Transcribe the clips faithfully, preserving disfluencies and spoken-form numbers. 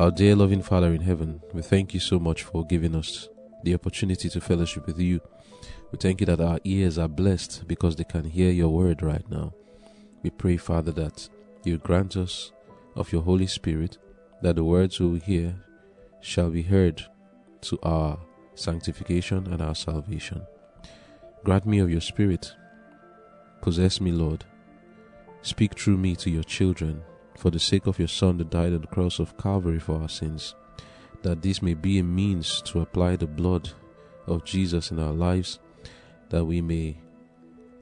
Our dear loving Father in heaven, we thank you so much for giving us the opportunity to fellowship with you. We thank you that our ears are blessed because they can hear your word right now. We pray, Father, that you grant us of your Holy Spirit, that the words we hear shall be heard to our sanctification and our salvation. Grant me of your Spirit. Possess me, Lord. Speak through me to your children, for the sake of your Son that died on the cross of Calvary for our sins, that this may be a means to apply the blood of Jesus in our lives, that we may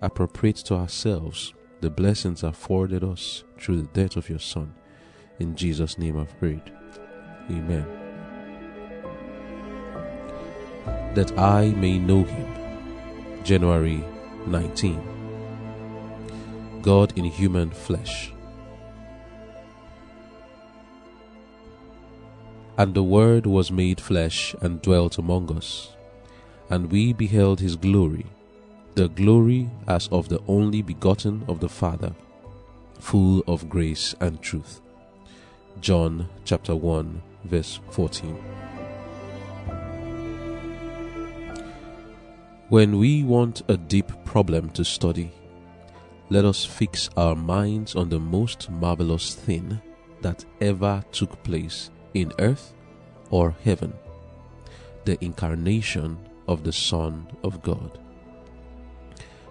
appropriate to ourselves the blessings afforded us through the death of your Son. In Jesus' name I've prayed. Amen. That I may know him. January nineteenth. God in human flesh. And the Word was made flesh and dwelt among us, and we beheld his glory, the glory as of the only begotten of the Father, full of grace and truth. John chapter one, verse fourteen. When we want a deep problem to study, let us fix our minds on the most marvelous thing that ever took place in earth or heaven, the incarnation of the Son of God.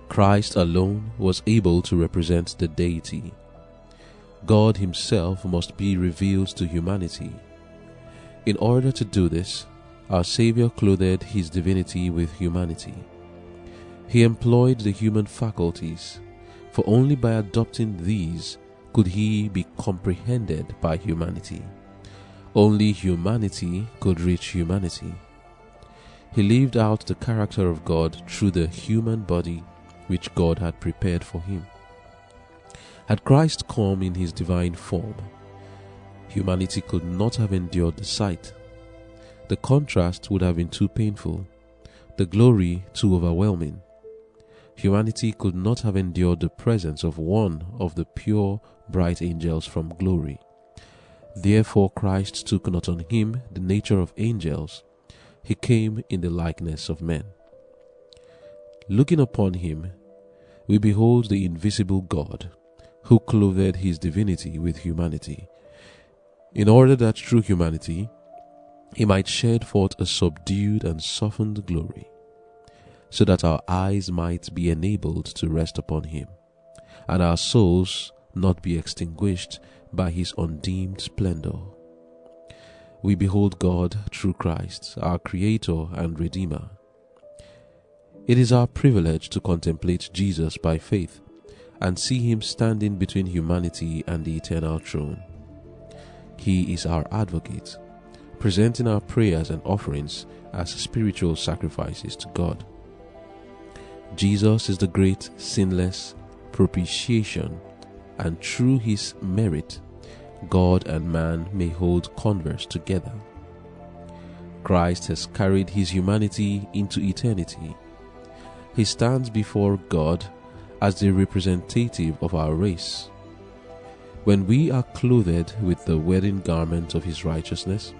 Christ alone was able to represent the deity. God himself must be revealed to humanity. In order to do this, our Savior clothed his divinity with humanity. He employed the human faculties, for only by adopting these could he be comprehended by humanity. Only humanity could reach humanity. He lived out the character of God through the human body which God had prepared for him. Had Christ come in his divine form, humanity could not have endured the sight. The contrast would have been too painful, the glory too overwhelming. Humanity could not have endured the presence of one of the pure, bright angels from glory. Therefore Christ took not on him the nature of angels. He came in the likeness of men. Looking upon him, we behold the invisible God, who clothed his divinity with humanity, in order that through humanity he might shed forth a subdued and softened glory, so that our eyes might be enabled to rest upon him, and our souls not be extinguished by his undeemed splendor. We behold God through Christ, our Creator and Redeemer. It is our privilege to contemplate Jesus by faith and see him standing between humanity and the eternal throne. He is our advocate, presenting our prayers and offerings as spiritual sacrifices to God. Jesus is the great sinless propitiation, and through his merit, God and man may hold converse together. Christ has carried his humanity into eternity. He stands before God as the representative of our race. When we are clothed with the wedding garment of his righteousness,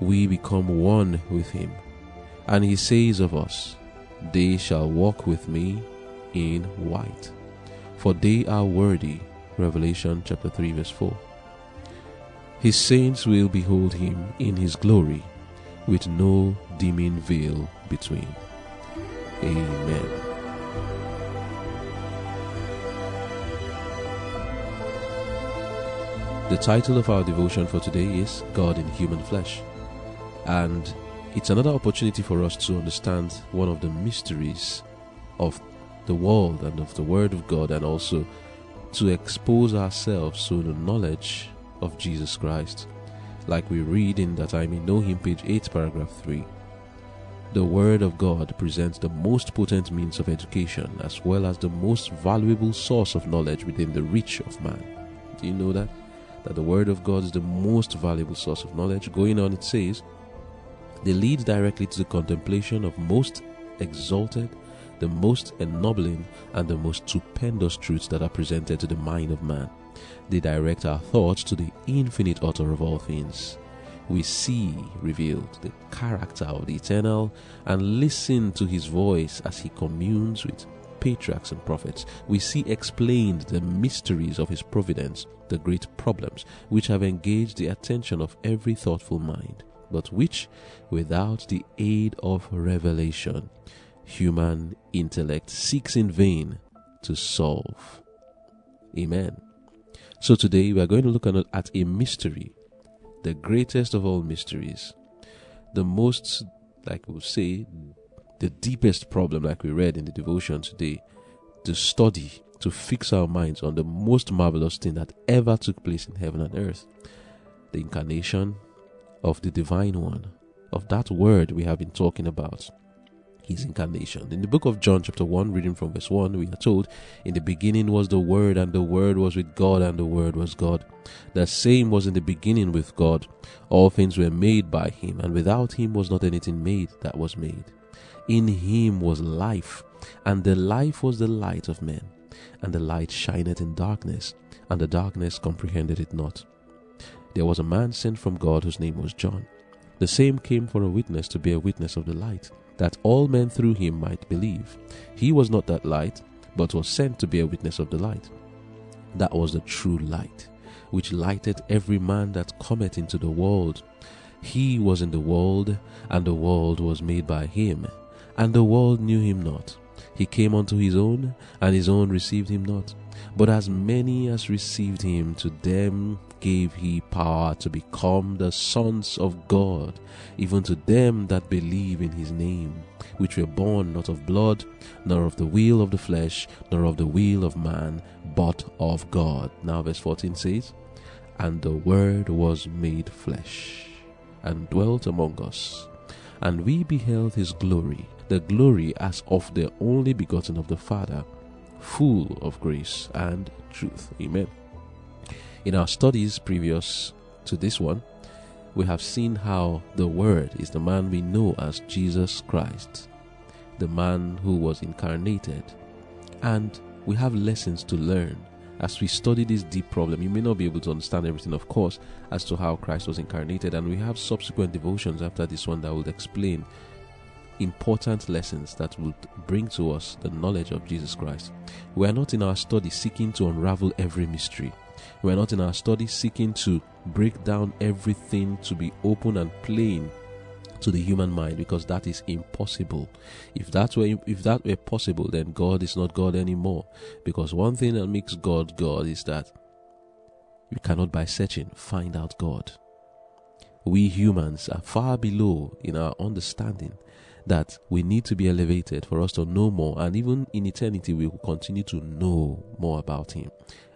we become one with him, and he says of us, "They shall walk with me in white, for they are worthy." Revelation chapter three, verse four. His saints will behold him in his glory, with no dimming veil between. Amen. The title of our devotion for today is God in Human Flesh, and it's another opportunity for us to understand one of the mysteries of the world and of the Word of God, and also to expose ourselves to the knowledge of Jesus Christ, like we read in That I May Know Him, page eight, paragraph three. The Word of God presents the most potent means of education, as well as the most valuable source of knowledge within the reach of man. Do you know that? That the Word of God is the most valuable source of knowledge. Going on, it says, they lead directly to the contemplation of most exalted, the most ennobling, and the most stupendous truths that are presented to the mind of man. They direct our thoughts to the infinite author of all things. we see revealed the character of the Eternal and listen to his voice as he communes with patriarchs and prophets. We see explained the mysteries of his providence, the great problems which have engaged the attention of every thoughtful mind, but which, without the aid of revelation, human intellect seeks in vain to solve. Amen. So today we are going to look at a mystery, the greatest of all mysteries, the most, like we'll say, the deepest problem, like we read in the devotion today, to study, to fix our minds on the most marvelous thing that ever took place in heaven and earth, the incarnation of the Divine One, of that word we have been talking about, his incarnation. In the book of John chapter one, reading from verse one, we are told, "In the beginning was the Word, and the Word was with God, and the Word was God. The same was in the beginning with God. All things were made by him, and without him was not anything made that was made. In him was life, and the life was the light of men. And the light shineth in darkness, and the darkness comprehended it not. There was a man sent from God whose name was John. The same came for a witness to bear witness of the light, that all men through him might believe. He was not that light, but was sent to bear witness of the light. That was the true light, which lighteth every man that cometh into the world. He was in the world, and the world was made by him, and the world knew him not. He came unto his own, and his own received him not. But as many as received him, to them gave he power to become the sons of God, even to them that believe in his name, which were born not of blood, nor of the will of the flesh, nor of the will of man, but of God." Now verse fourteen says, "And the Word was made flesh, and dwelt among us, and we beheld his glory, the glory as of the only begotten of the Father, full of grace and truth." Amen. In our studies previous to this one, we have seen how the Word is the man we know as Jesus Christ, the man who was incarnated. And we have lessons to learn as we study this deep problem. You may not be able to understand everything, of course, as to how Christ was incarnated. And we have subsequent devotions after this one that will explain important lessons that would bring to us the knowledge of Jesus Christ. We are not in our study seeking to unravel every mystery. We are not in our study seeking to break down everything to be open and plain to the human mind, because that is impossible. If that were if that were possible, then God is not God anymore. Because one thing that makes God God is that you cannot, by searching, find out God. We humans are far below in our understanding that we need to be elevated for us to know more, and even in eternity we will continue to know more about him,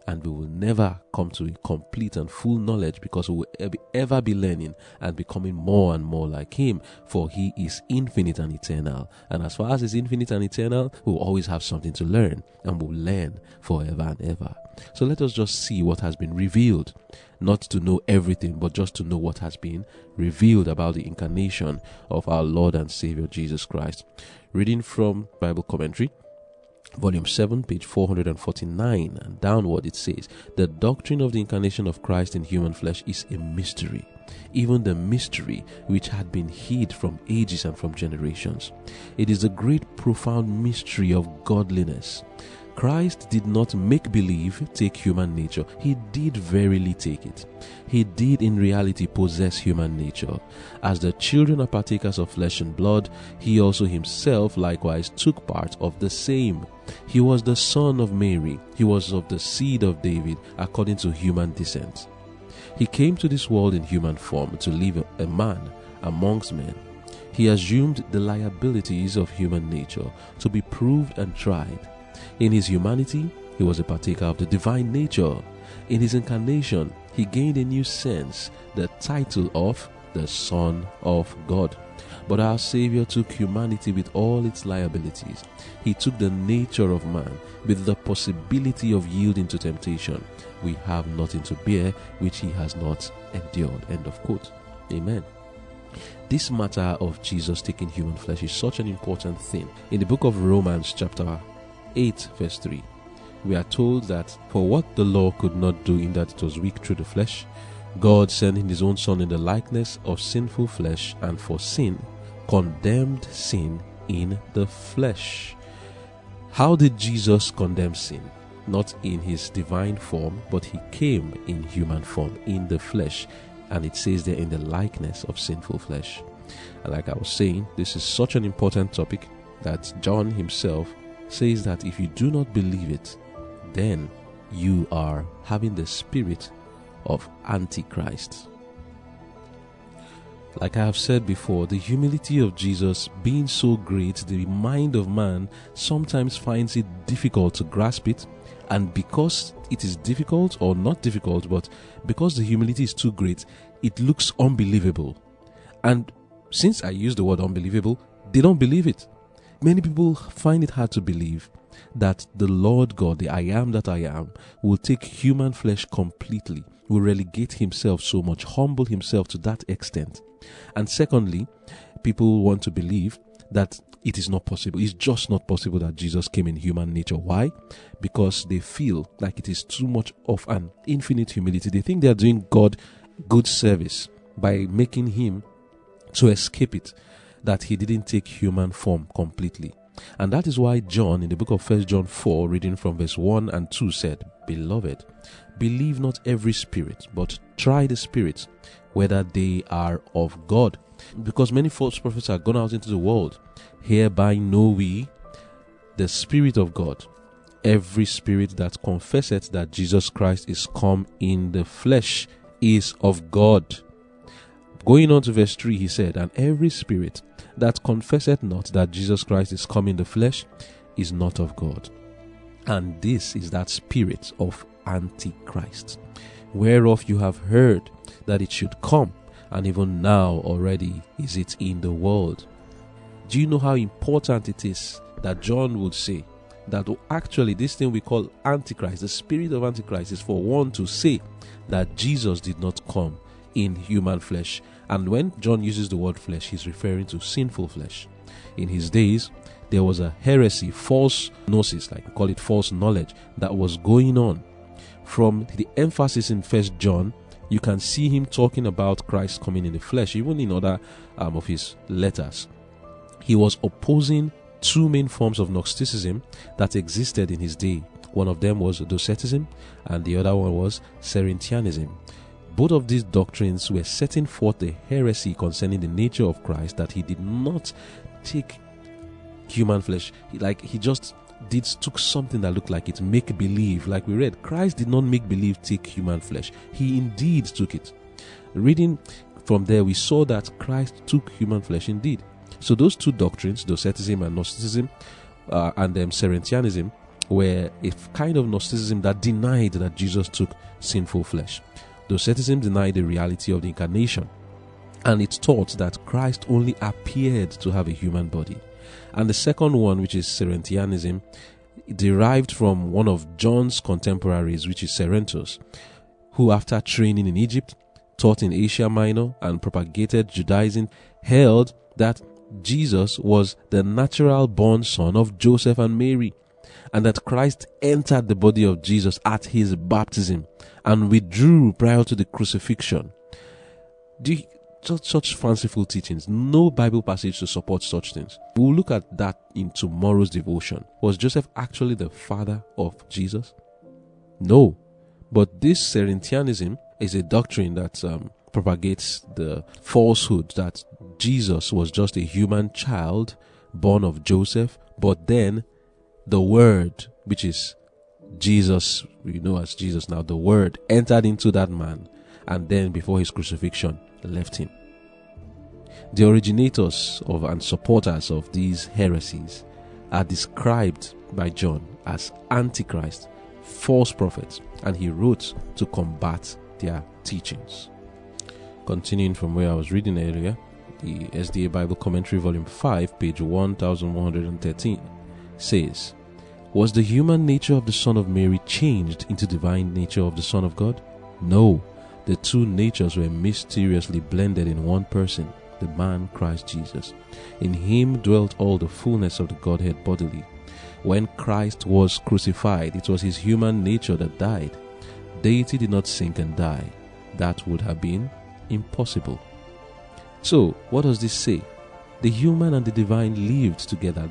and we will never come to a complete and full knowledge, because we will ever be learning and becoming more and more like him, for he is infinite and eternal. And as far as he's infinite and eternal, we'll always have something to learn, and we'll learn forever and ever. So let us just see what has been revealed, not to know everything, but just to know what has been revealed about the incarnation of our Lord and Savior Jesus Christ. Reading from Bible Commentary, Volume seven, page four hundred forty-nine, and downward, it says, "The doctrine of the incarnation of Christ in human flesh is a mystery, even the mystery which had been hid from ages and from generations. It is the great profound mystery of godliness. Christ did not make believe take human nature. He did verily take it. He did in reality possess human nature. As the children are partakers of flesh and blood, he also himself likewise took part of the same. He was the son of Mary. He was of the seed of David according to human descent. He came to this world in human form to live a man amongst men. He assumed the liabilities of human nature to be proved and tried. In his humanity, he was a partaker of the divine nature. In his incarnation, he gained a new sense, the title of the Son of God. But our Savior took humanity with all its liabilities. He took the nature of man with the possibility of yielding to temptation. We have nothing to bear which he has not endured." End of quote. Amen. This matter of Jesus taking human flesh is such an important thing. In the book of Romans chapter eight, verse three, we are told that, "For what the law could not do in that it was weak through the flesh, God sending his own Son in the likeness of sinful flesh, and for sin, condemned sin in the flesh. How did Jesus condemn sin? Not in his divine form, but he came in human form, in the flesh. And it says there, in the likeness of sinful flesh. And like I was saying, this is such an important topic that John himself says that if you do not believe it, then you are having the spirit of Antichrist. Like I have said before, the humility of Jesus being so great, the mind of man sometimes finds it difficult to grasp it. And because it is difficult, or not difficult, but because the humility is too great, it looks unbelievable. And since I use the word unbelievable, they don't believe it. Many people find it hard to believe that the Lord God, the I am that I am, will take human flesh completely, will relegate himself so much, humble himself to that extent. And secondly, people want to believe that it is not possible. It's just not possible that Jesus came in human nature. Why? Because they feel like it is too much of an infinite humility. They think they are doing God good service by making him to escape it, that he didn't take human form completely. And that is why John, in the book of First John four, reading from verse one and two, said, "Beloved, believe not every spirit, but try the spirits, whether they are of God. Because many false prophets are gone out into the world. Hereby know we the Spirit of God. Every spirit that confesseth that Jesus Christ is come in the flesh is of God." Going on to verse three, he said, "And every spirit that confesseth not that Jesus Christ is come in the flesh is not of God. And this is that spirit of Antichrist, whereof you have heard that it should come, and even now already is it in the world." Do you know how important it is that John would say that actually this thing we call Antichrist, the spirit of Antichrist, is for one to say that Jesus did not come in human flesh? And when John uses the word flesh, he's referring to sinful flesh. In his days, there was a heresy, false gnosis, like we call it false knowledge, that was going on. From the emphasis in First John, you can see him talking about Christ coming in the flesh. Even in other um, of his letters, he was opposing two main forms of Gnosticism that existed in his day. One of them was Docetism, and the other one was Cerinthianism. Both of these doctrines were setting forth the heresy concerning the nature of Christ, that he did not take human flesh. He, like he just did took something that looked like it, make believe. Like we read, Christ did not make believe take human flesh. He indeed took it. Reading from there, we saw that Christ took human flesh indeed. So those two doctrines, Docetism and Gnosticism, uh, and um, Cerinthianism, were a kind of Gnosticism that denied that Jesus took sinful flesh. Docetism denied the reality of the incarnation, and it taught that Christ only appeared to have a human body. And the second one, which is Cerinthianism, derived from one of John's contemporaries, which is Serentus, who, after training in Egypt, taught in Asia Minor, and propagated Judaism, held that Jesus was the natural-born son of Joseph and Mary, and that Christ entered the body of Jesus at his baptism and withdrew prior to the crucifixion. Do you, Such, such fanciful teachings. No Bible passage to support such things. We'll look at that in tomorrow's devotion. Was Joseph actually the father of Jesus? No. But this Cerinthianism is a doctrine that um, propagates the falsehood that Jesus was just a human child born of Joseph, but then the Word, which is Jesus, we know as Jesus now, the Word entered into that man, and then before his crucifixion left him. The originators of and supporters of these heresies are described by John as Antichrist, false prophets, and he wrote to combat their teachings. Continuing from where I was reading earlier, the S D A Bible Commentary, Volume five, page one thousand one hundred thirteen, says, "Was the human nature of the Son of Mary changed into divine nature of the Son of God? No. The two natures were mysteriously blended in one person, the man Christ Jesus. In him dwelt all the fullness of the Godhead bodily. When Christ was crucified, it was his human nature that died. Deity did not sink and die. That would have been impossible. So, what does this say? The human and the divine lived together.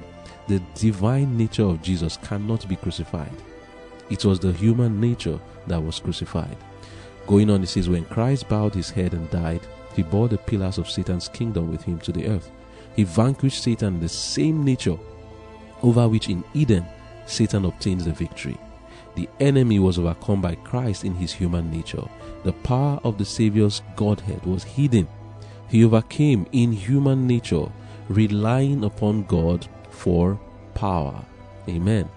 The divine nature of Jesus cannot be crucified. It was the human nature that was crucified. Going on, it says, when Christ bowed his head and died, he bore the pillars of Satan's kingdom with him to the earth. He vanquished Satan, the same nature over which in Eden Satan obtains the victory. The enemy was overcome by Christ in his human nature. The power of the Savior's Godhead was hidden. He overcame in human nature, relying upon God for power. Amen.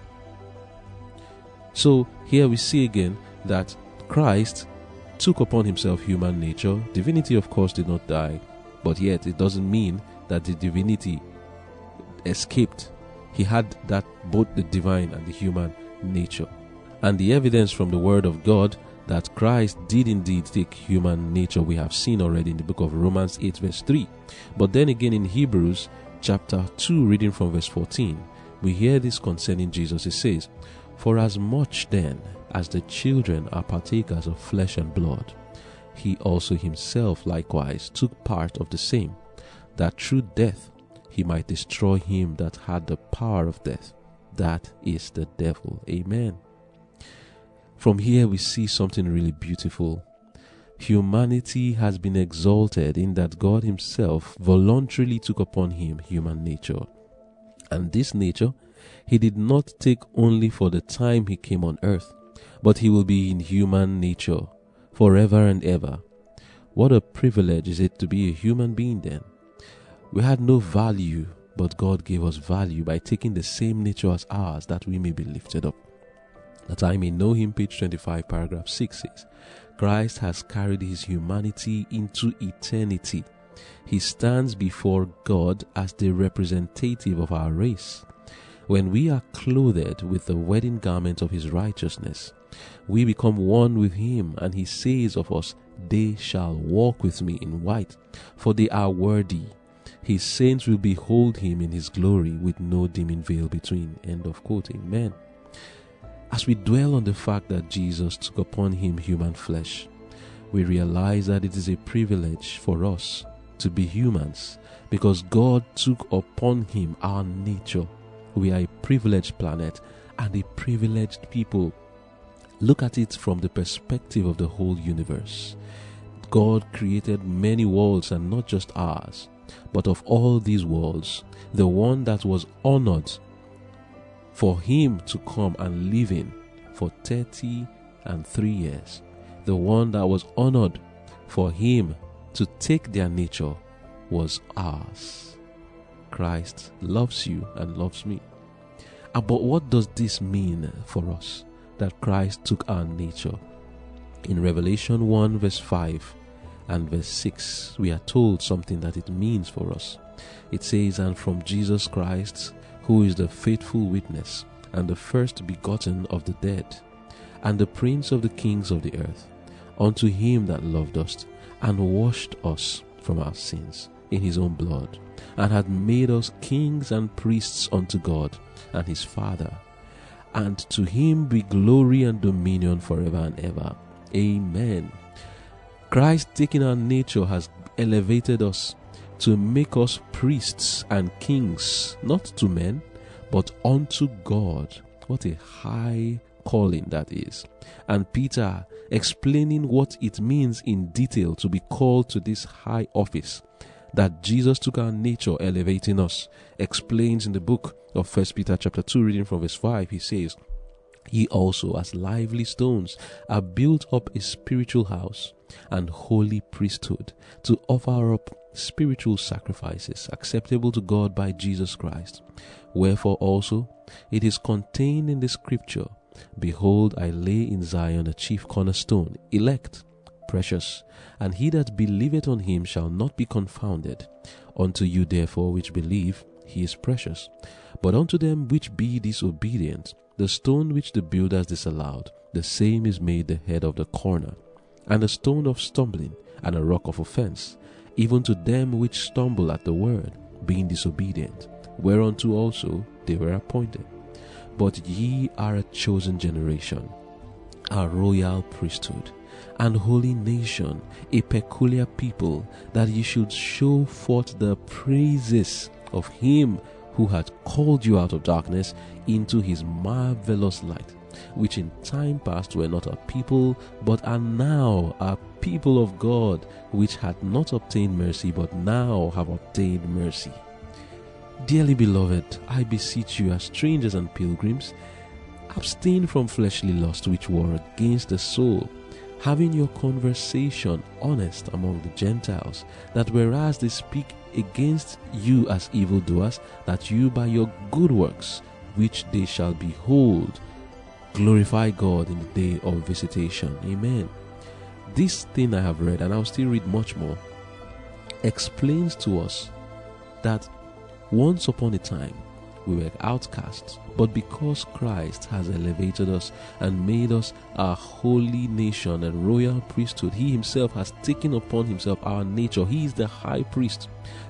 So here we see again that Christ took upon himself human nature. Divinity, of course, did not die, but yet it doesn't mean that the divinity escaped. He had that, both the divine and the human nature. And the evidence from the Word of God that Christ did indeed take human nature, we have seen already in the book of Romans eight verse three. But then again in Hebrews chapter two, reading from verse fourteen, we hear this concerning Jesus. It says, "For as much then as the children are partakers of flesh and blood, he also himself likewise took part of the same, that through death he might destroy him that had the power of death, that is the devil." Amen. From here we see something really beautiful. Humanity has been exalted in that God himself voluntarily took upon him human nature. And this nature he did not take only for the time he came on earth, but he will be in human nature forever and ever. What a privilege is it to be a human being then. We had no value, but God gave us value by taking the same nature as ours, that we may be lifted up. That I may know him, page twenty-five, paragraph six says, Christ has carried his humanity into eternity. He stands before God as the representative of our race. When we are clothed with the wedding garment of his righteousness, we become one with him, and he says of us, "They shall walk with me in white, for they are worthy." His saints will behold him in his glory with no dimming veil between. End of quote. Amen. As we dwell on the fact that Jesus took upon him human flesh, we realize that it is a privilege for us to be humans, because God took upon him our nature. We are a privileged planet and a privileged people. Look at it from the perspective of the whole universe. God created many worlds, and not just ours, but of all these worlds, the one that was honored for him to come and live in for thirty and three years, the one that was honored for him to take their nature, was ours. Christ loves you and loves me. But what does this mean for us, that Christ took our nature? In Revelation one verse five and verse six, we are told something that it means for us. It says, "And from Jesus Christ, who is the faithful witness, and the first begotten of the dead, and the prince of the kings of the earth, unto him that loved us, and washed us from our sins in his own blood, and had made us kings and priests unto God and his Father. And to him be glory and dominion forever and ever." Amen. Christ taking our nature has elevated us to make us priests and kings, not to men, but unto God. What a high calling that is. And Peter, explaining what it means in detail to be called to this high office, that Jesus took our nature, elevating us, explains in the book of First Peter chapter two, reading from verse five, he says, "Ye also, as lively stones, are built up a spiritual house and holy priesthood, to offer up spiritual sacrifices acceptable to God by Jesus Christ. Wherefore also it is contained in the scripture, Behold, I lay in Zion a chief cornerstone, elect, precious, and he that believeth on him shall not be confounded. Unto you therefore which believe, he is precious. But unto them which be disobedient, the stone which the builders disallowed, the same is made the head of the corner, and a stone of stumbling, and a rock of offense, even to them which stumble at the word, being disobedient, whereunto also they were appointed. But ye are a chosen generation, a royal priesthood, an holy nation, a peculiar people, that ye should show forth the praises of him who hath called you out of darkness into his marvelous light, which in time past were not a people, but are now a people of God, which had not obtained mercy, but now have obtained mercy. Dearly beloved, I beseech you as strangers and pilgrims, abstain from fleshly lust which war against the soul, having your conversation honest among the Gentiles, that whereas they speak against you as evildoers, that you by your good works, which they shall behold, glorify God in the day of visitation. Amen. This thing I have read, and I'll still read much more, explains to us that once upon a time we were outcasts, but because Christ has elevated us and made us a holy nation and royal priesthood, he himself has taken upon himself our nature. He is the high priest.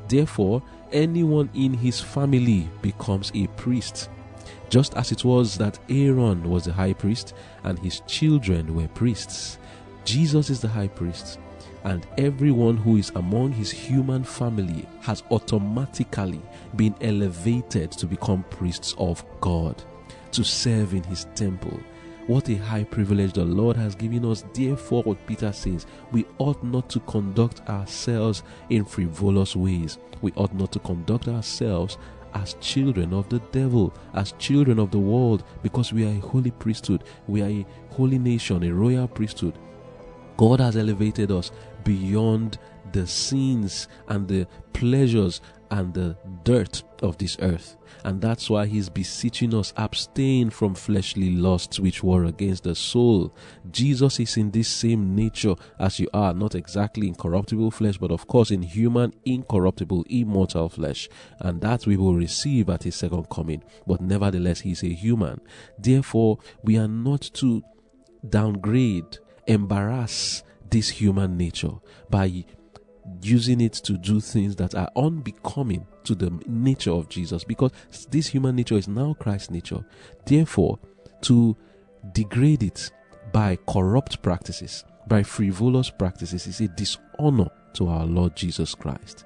Therefore, anyone in his family becomes a priest, just as it was that Aaron was the high priest and his children were priests. Jesus is the high priest, and everyone who is among his human family has automatically been elevated to become priests of God, to serve in his temple. What a high privilege the Lord has given us. Therefore, what Peter says, we ought not to conduct ourselves in frivolous ways. We ought not to conduct ourselves as children of the devil, as children of the world, because we are a holy priesthood. We are a holy nation, a royal priesthood. God has elevated us beyond the sins and the pleasures and the dirt of this earth. And that's why he's beseeching us, abstain from fleshly lusts which war against the soul. Jesus is in this same nature as you are, not exactly in corruptible flesh, but of course in human, incorruptible, immortal flesh. And that we will receive at his second coming. But nevertheless, he's a human. Therefore, we are not to downgrade, embarrass this human nature by using it to do things that are unbecoming to the nature of Jesus, because this human nature is now Christ's nature. Therefore, to degrade it by corrupt practices, by frivolous practices, is a dishonor to our Lord Jesus Christ.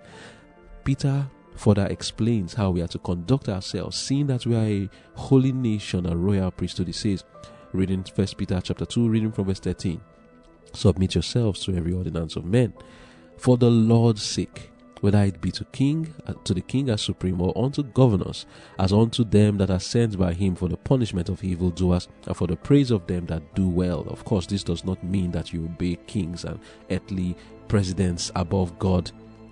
Peter further explains how we are to conduct ourselves, seeing that we are a holy nation, a royal priesthood. He says, reading First Peter chapter two, reading from verse thirteen. Submit yourselves to every ordinance of men, for the Lord's sake, whether it be to king, to the king as supreme, or unto governors, as unto them that are sent by him for the punishment of evildoers, and for the praise of them that do well. Of course, this does not mean that you obey kings and earthly presidents above God.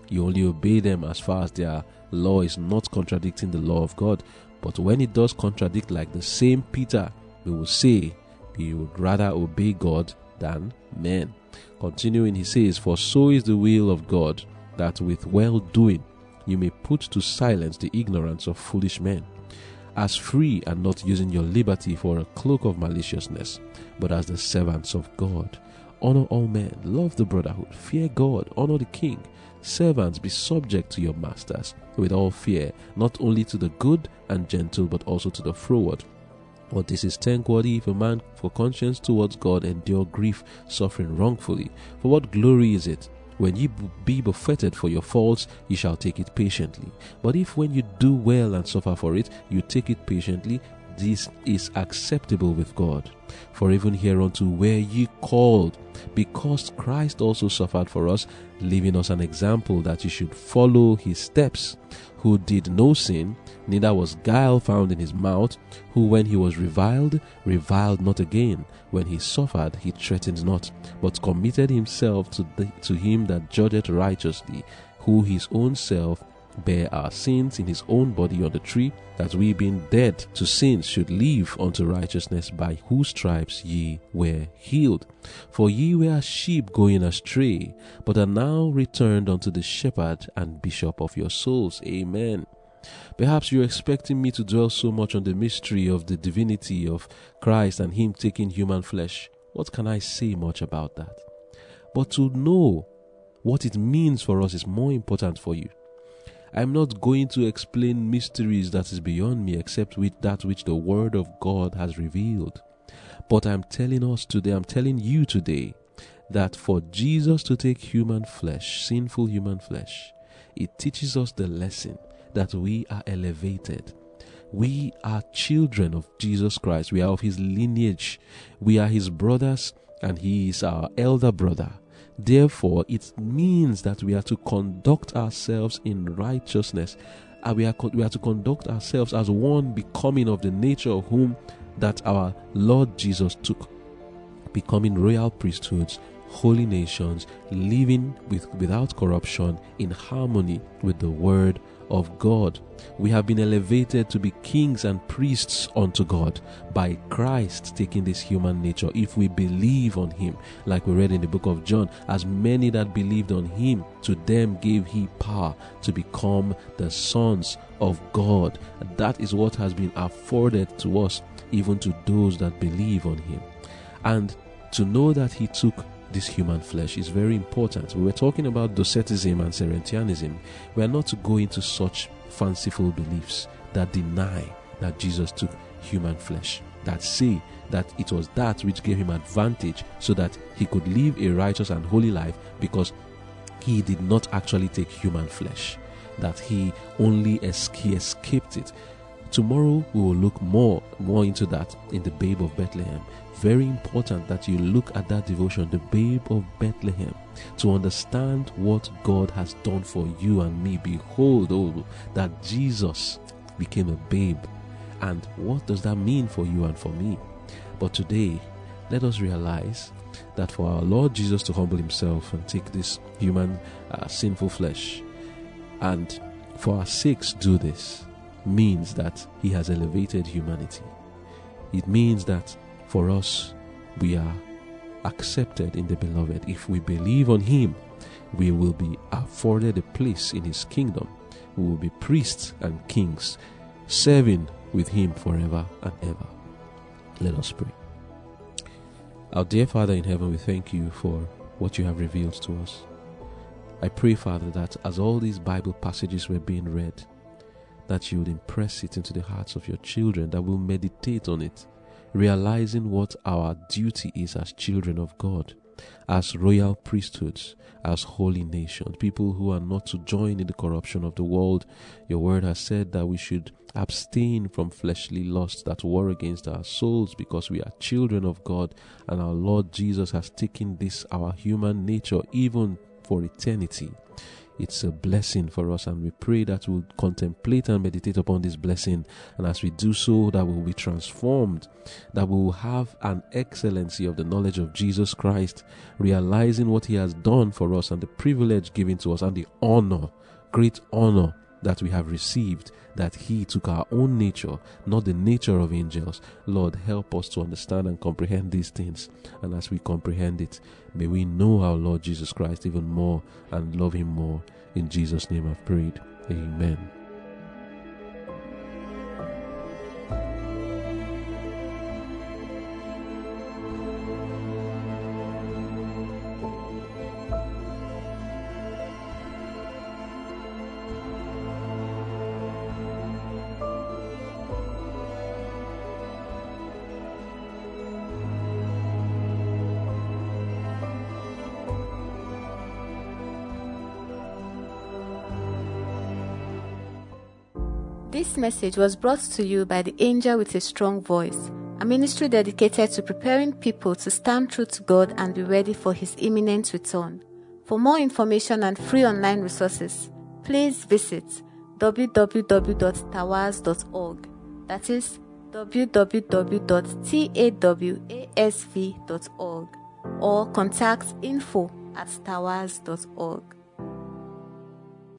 You only obey them as far as their law is not contradicting the law of God. But when it does contradict, like the same Peter, we will say we would rather obey God than men. Continuing, he says, for so is the will of God, that with well-doing you may put to silence the ignorance of foolish men, as free and not using your liberty for a cloak of maliciousness, but as the servants of God. Honor all men, love the brotherhood, fear God, honor the king. Servants, be subject to your masters with all fear, not only to the good and gentle, but also to the froward. For this is thankworthy, if a man for conscience towards God endure grief, suffering wrongfully. For what glory is it? When ye be buffeted for your faults, ye shall take it patiently. But if when you do well and suffer for it, you take it patiently, this is acceptable with God. For even hereunto were ye called, because Christ also suffered for us, leaving us an example that ye should follow his steps, who did no sin, neither was guile found in his mouth, who when he was reviled, reviled not again. When he suffered, he threatened not, but committed himself to, the, to him that judgeth righteously, who his own self bare our sins in his own body on the tree, that we being dead to sins should live unto righteousness, by whose stripes ye were healed. For ye were as sheep going astray, but are now returned unto the shepherd and bishop of your souls. Amen. Perhaps you're expecting me to dwell so much on the mystery of the divinity of Christ and him taking human flesh. What can I say much about that? But to know what it means for us is more important for you. I'm not going to explain mysteries that is beyond me, except with that which the Word of God has revealed. But I'm telling us today, I'm telling you today, that for Jesus to take human flesh, sinful human flesh, it teaches us the lesson that we are elevated. We are children of Jesus Christ. We are of his lineage. We are his brothers, and he is our elder brother. Therefore, it means that we are to conduct ourselves in righteousness. We are, we are to conduct ourselves as one becoming of the nature of whom that our Lord Jesus took, becoming royal priesthoods, holy nations, living with, without corruption, in harmony with the word of God. We have been elevated to be kings and priests unto God by Christ taking this human nature, if we believe on him. Like we read in the book of John, as many that believed on him, to them gave he power to become the sons of God. That is what has been afforded to us, even to those that believe on him. And to know that he took this human flesh is very important. We were talking about docetism and Cerentianism. We are not to go into such fanciful beliefs that deny that Jesus took human flesh, that say that it was that which gave him advantage so that he could live a righteous and holy life, because he did not actually take human flesh, that he only es- he escaped it. Tomorrow we will look more more into that in the Babe of Bethlehem. Very important that you look at that devotion, the Babe of Bethlehem, to understand what God has done for you and me. Behold, oh, that Jesus became a babe. And what does that mean for you and for me? But today, let us realize that for our Lord Jesus to humble himself and take this human uh, sinful flesh, and for our sakes do this, means that he has elevated humanity. It means that for us, we are accepted in the beloved. If we believe on him, we will be afforded a place in his kingdom. We will be priests and kings, serving with him forever and ever. Let us pray. Our dear Father in heaven, we thank you for what you have revealed to us. I pray, Father, that as all these Bible passages were being read, that you would impress it into the hearts of your children, that we'll meditate on it, realizing what our duty is as children of God, as royal priesthoods, as holy nations, people who are not to join in the corruption of the world. Your word has said that we should abstain from fleshly lusts that war against our souls, because we are children of God, and our Lord Jesus has taken this, our human nature, even for eternity. It's a blessing for us, and we pray that we'll contemplate and meditate upon this blessing. And as we do so, that we will be transformed, that we will have an excellency of the knowledge of Jesus Christ, realizing what he has done for us and the privilege given to us and the honor, great honor that we have received, that he took our own nature, not the nature of angels. Lord, help us to understand and comprehend these things. And as we comprehend it, may we know our Lord Jesus Christ even more and love him more. In Jesus' name I've prayed. Amen. This message was brought to you by the Angel with a Strong Voice, a ministry dedicated to preparing people to stand true to God and be ready for his imminent return. For more information and free online resources, please visit w w w dot tawas dot org. That is w w w dot tawas v dot org, or contact info at tawas dot org.